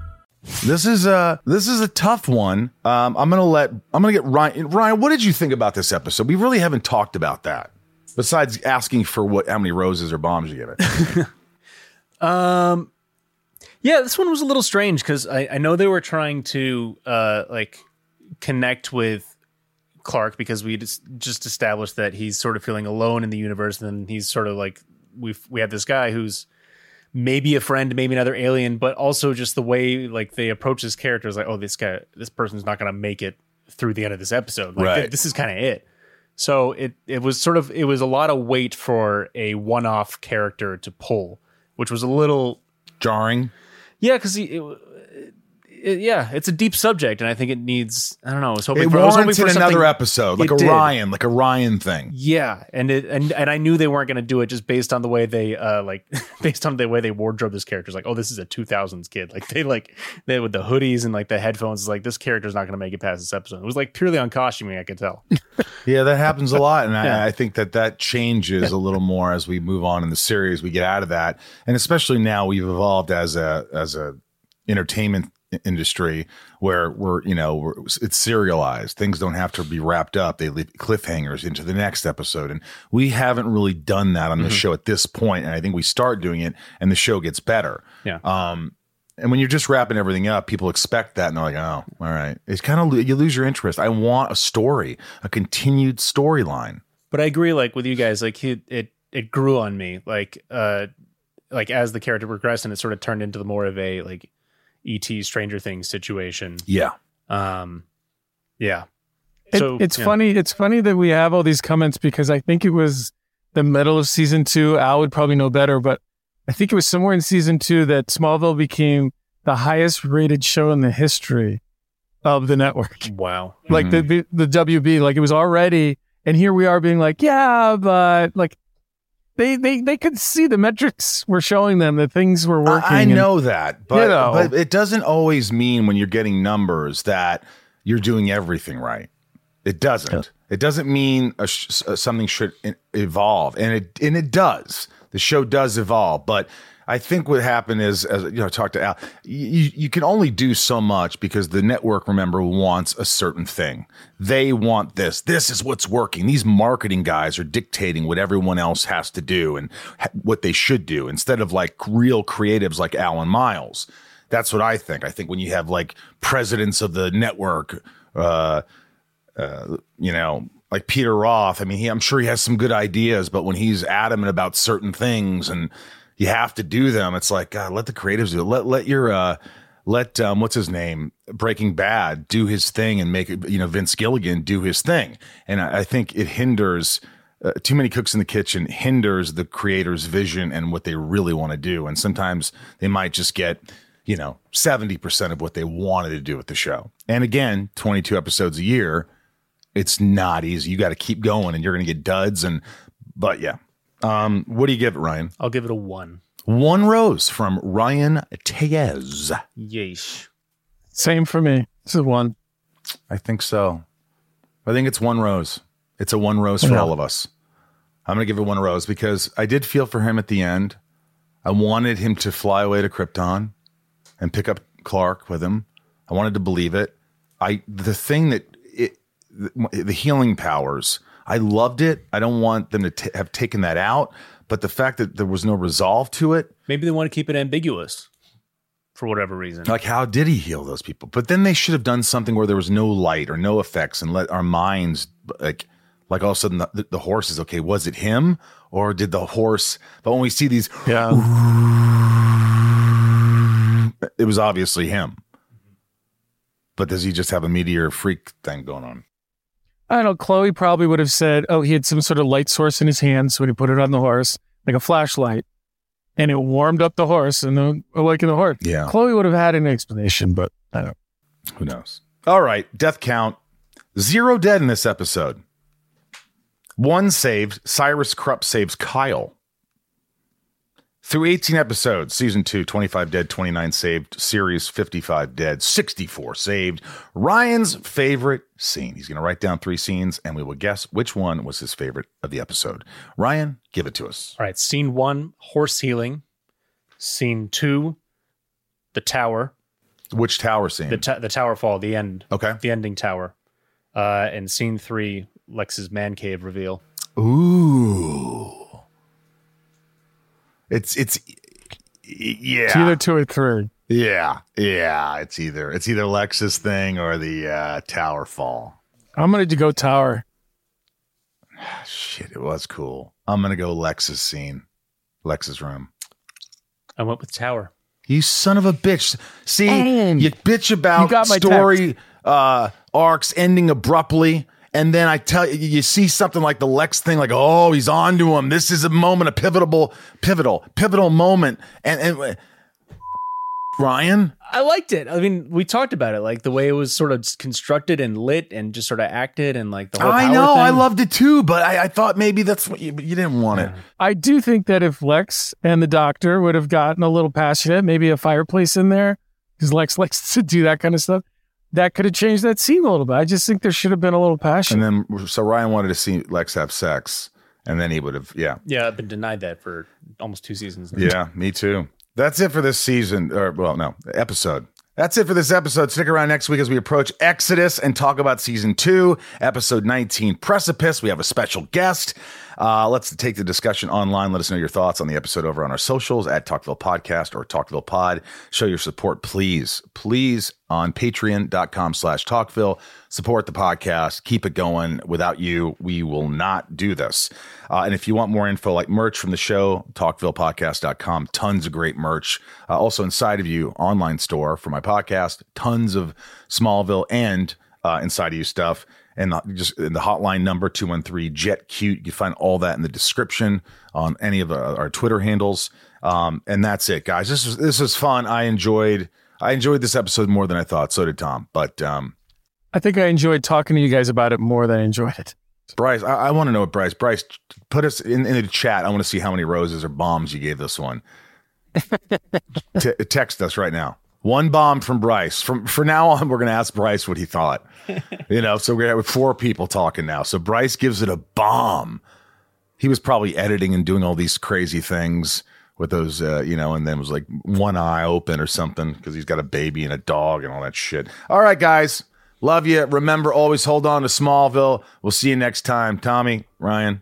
This is a this is a tough one. Um, I'm gonna let I'm gonna get Ryan. Ryan, what did you think about this episode? We really haven't talked about that. Besides asking for what, how many roses or bombs you give it. um, yeah, this one was a little strange because I, I know they were trying to uh like connect with Clark because we just, just established that he's sort of feeling alone in the universe, and then he's sort of like we we have this guy who's maybe a friend, maybe another alien, but also just the way like they approach this character is like, oh, this guy, this person's not going to make it through the end of this episode. Like, right. th- this is kind of it. So it it was sort of it was a lot of weight for a one off character to pull, which was a little jarring. Yeah, because he. It, it, yeah, it's a deep subject, and I think it needs. I don't know. I was hoping it for, warranted I was hoping for another episode, like a did. Ryan, like a Ryan thing. Yeah, and it and, and I knew they weren't going to do it just based on the way they uh like based on the way they wardrobe this character. It's like, oh, this is a two thousands kid. Like they like they with the hoodies and like the headphones. It's like this character's not going to make it past this episode. It was like purely on costuming. I could tell. Yeah, that happens a lot, and yeah. I, I think that that changes a little more as we move on in the series. We get out of that, and especially now we've evolved as a as a entertainment industry where we're you know we're, it's serialized. Things don't have to be wrapped up. They leave cliffhangers into the next episode, and we haven't really done that on mm-hmm. the show at this point, and I think we start doing it and the show gets better. Yeah. Um and when you're just wrapping everything up, people expect that and they're like, oh, all right, it's kind of you lose your interest. I want a story, a continued storyline. But I agree, like with you guys, like it it, it grew on me, like uh like as the character progressed, and it sort of turned into the more of a like E T Stranger Things situation. Yeah. Um, yeah. It, so, it's yeah. funny. It's funny that we have all these comments because I think it was the middle of season two. Al would probably know better, but I think it was somewhere in season two that Smallville became the highest rated show in the history of the network. Wow. Like mm-hmm. the, the W B, like it was already, and here we are being like, yeah, but like, They, they they could see the metrics were showing them that things were working. I, I know and, that, but, you know. But it doesn't always mean when you're getting numbers that you're doing everything right. It doesn't. Yeah. It doesn't mean a, a, something should evolve, and it and it does. The show does evolve, but I think what happened is, as you know, I talked to Al, you, you can only do so much because the network, remember, wants a certain thing. They want this. This is what's working. These marketing guys are dictating what everyone else has to do and ha- what they should do instead of like real creatives like Al and Miles. That's what I think. I think when you have like presidents of the network, uh, uh, you know, like Peter Roth, I mean, he, I'm sure he has some good ideas, but when he's adamant about certain things and you have to do them. It's like, God, let the creatives do it. Let, let your, uh, let, um, what's his name, Breaking Bad, do his thing and make it, you know, Vince Gilligan do his thing. And I, I think it hinders, uh, too many cooks in the kitchen hinders the creator's vision and what they really want to do. And sometimes they might just get, you know, seventy percent of what they wanted to do with the show. And again, twenty-two episodes a year, it's not easy. You got to keep going and you're going to get duds. And, but yeah. Um, what do you give it, Ryan? I'll give it a one. One rose from Ryan Tellez. Yeesh. Same for me. This is one. I think so. I think it's one rose. It's a one rose for yeah. all of us. I'm going to give it one rose because I did feel for him at the end. I wanted him to fly away to Krypton and pick up Clark with him. I wanted to believe it. I the thing that it the, the healing powers, I loved it. I don't want them to t- have taken that out, but the fact that there was no resolve to it. Maybe they want to keep it ambiguous for whatever reason. Like, how did he heal those people? But then they should have done something where there was no light or no effects and let our minds, like, like all of a sudden the, the horse is okay. Was it him or did the horse? But when we see these, yeah. it was obviously him. But does he just have a meteor freak thing going on? I don't know. Chloe probably would have said, oh, he had some sort of light source in his hands when he put it on the horse, like a flashlight, and it warmed up the horse and then awakened the horse. Yeah. Chloe would have had an explanation, but I don't. Who knows? All right. Death count. Zero dead in this episode. One saved. Cyrus Krupp saves Kyle. Through eighteen episodes, season two, twenty-five dead, twenty-nine saved, series fifty-five dead, sixty-four saved. Ryan's favorite scene. He's going to write down three scenes and we will guess which one was his favorite of the episode. Ryan, give it to us. All right. Scene one, horse healing. Scene two, the tower. Which tower scene? The, ta- the tower fall, the end. Okay. The ending tower. Uh, and scene three, Lex's man cave reveal. Ooh. It's it's yeah. It's either two or three. Yeah, yeah. It's either it's either Lex's thing or the uh, tower fall. I'm gonna go tower. Shit, it was cool. I'm gonna go Lex's scene, Lex's room. I went with tower. You son of a bitch! See, and you bitch about you story uh, arcs ending abruptly. And then I tell you, you see something like the Lex thing, like, oh, he's on to him. This is a moment, a pivotal, pivotal, pivotal moment. And, and Ryan, I liked it. I mean, we talked about it, like the way it was sort of constructed and lit and just sort of acted and like the whole I power know, thing. I loved it too, but I, I thought maybe that's what you, you didn't want yeah. it. I do think that if Lex and the doctor would have gotten a little passionate, maybe a fireplace in there, because Lex likes to do that kind of stuff. That could have changed that scene a little bit. I just think there should have been a little passion. And then, so Ryan wanted to see Lex have sex, and then he would have, yeah. Yeah, I've been denied that for almost two seasons now. Yeah, me too. That's it for this season, or well, no, episode. That's it for this episode. Stick around next week as we approach Exodus and talk about season two, episode nineteen, Precipice. We have a special guest. Uh, let's take the discussion online. Let us know your thoughts on the episode over on our socials at Talkville Podcast or Talkville Pod. Show your support, please, please, on patreon.com slash Talkville. Support the podcast. Keep it going. Without you, we will not do this. Uh, and if you want more info like merch from the show, talkville podcast dot com. Tons of great merch. Uh, also inside of you, online store for my podcast. Tons of Smallville and uh, inside of you stuff. And the, just the hotline number two one three Jet Cute. You can find all that in the description on any of our, our Twitter handles. Um, and that's it, guys. This was this was fun. I enjoyed I enjoyed this episode more than I thought. So did Tom. But um, I think I enjoyed talking to you guys about it more than I enjoyed it. Bryce, I, I want to know what Bryce. Bryce, put us in, in the chat. I want to see how many roses or bombs you gave this one. T- text us right now. One bomb from Bryce. From for now on, we're going to ask Bryce what he thought. You know, so we're with four people talking now. So Bryce gives it a bomb. He was probably editing and doing all these crazy things with those, uh, you know, and then was like one eye open or something because he's got a baby and a dog and all that shit. All right, guys. Love you. Remember, always hold on to Smallville. We'll see you next time. Tommy, Ryan.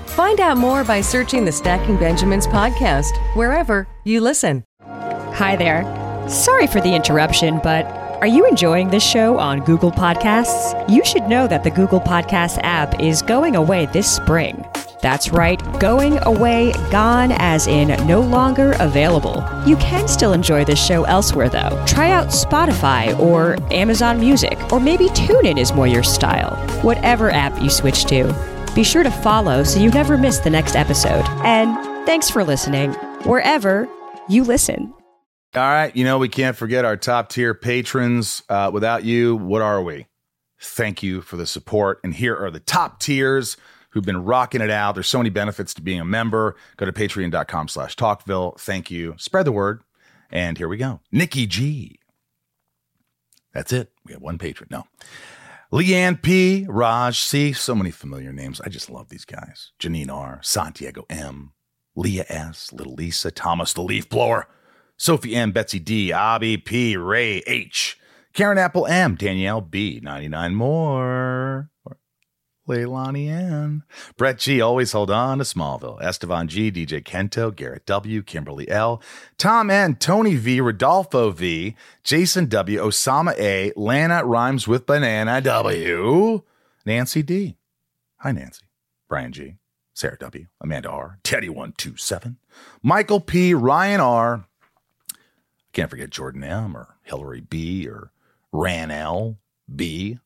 Find out more by searching the Stacking Benjamins podcast, wherever you listen. Hi there. Sorry for the interruption, but are you enjoying this show on Google Podcasts? You should know that the Google Podcasts app is going away this spring. That's right, going away, gone as in no longer available. You can still enjoy this show elsewhere, though. Try out Spotify or Amazon Music, or maybe TuneIn is more your style. Whatever app you switch to, be sure to follow so you never miss the next episode. And thanks for listening, wherever you listen. All right. You know, we can't forget our top tier patrons. Uh, without you, what are we? Thank you for the support. And here are the top tiers who've been rocking it out. There's so many benefits to being a member. Go to patreon.com slash Talkville. Thank you. Spread the word. And here we go. Nikki G. That's it. We have one patron. No. Leanne P, Raj C, so many familiar names. I just love these guys. Janine R, Santiago M, Leah S, Little Lisa, Thomas the Leaf Blower, Sophie M, Betsy D, Abby P, Ray H, Karen Apple M, Danielle B, ninety-nine more, Leilani N, Brett G, always hold on to Smallville, Estevan G, D J Kento, Garrett W, Kimberly L, Tom N, Tony V, Rodolfo V, Jason W, Osama A, Lana rhymes with banana W, Nancy D, hi Nancy, Brian G, Sarah W, Amanda R, Teddy one two seven, Michael P, Ryan R, can't forget Jordan M or Hillary B or Ran L B,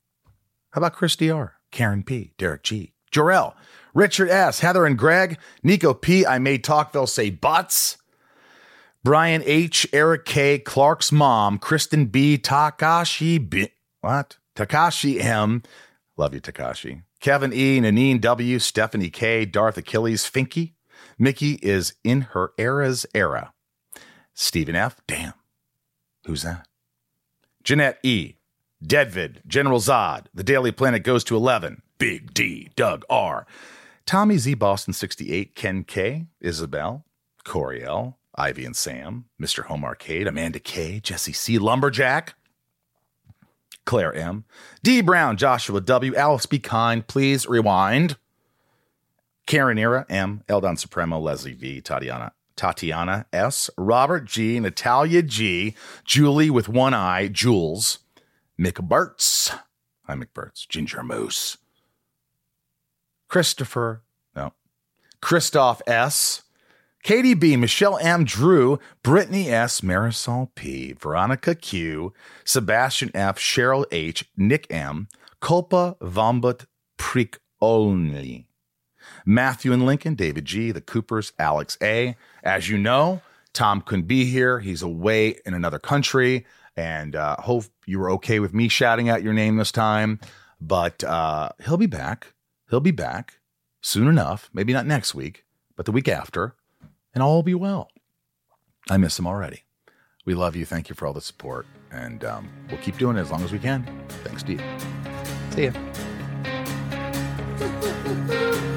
how about Christy R, Karen P, Derek G, Jorel, Richard S, Heather and Greg, Nico P, I made Talkville say butts, Brian H, Eric K, Clark's mom, Kristen B, Takashi B, what? Takashi M, love you Takashi, Kevin E, Nanine W, Stephanie K, Darth Achilles, Finky, Mickey is in her era's era, Stephen F, damn, who's that? Jeanette E, Deadvid, General Zod, The Daily Planet goes to eleven, Big D, Doug R, Tommy Z, Boston sixty-eight, Ken K, Isabel, Corey L, Ivy and Sam, Mister Home Arcade, Amanda K, Jesse C, Lumberjack, Claire M, D Brown, Joshua W, Alice Be Kind, Please Rewind, Karen Era M, Eldon Supremo, Leslie V, Tatiana Tatiana S, Robert G, Natalia G, Julie with one eye, Jules, McBurts, hi McBurts, Ginger Moose, Christopher, no, Christoph S, Katie B, Michelle M, Drew, Brittany S, Marisol P, Veronica Q, Sebastian F, Cheryl H, Nick M, Culpa Vombat Prick Only, Matthew and Lincoln, David G, The Coopers, Alex A. As you know, Tom couldn't be here. He's away in another country. And uh, hope you were okay with me shouting out your name this time. But uh, he'll be back. He'll be back soon enough. Maybe not next week, but the week after. And all will be well. I miss him already. We love you. Thank you for all the support. And um, we'll keep doing it as long as we can. Thanks to you. See ya.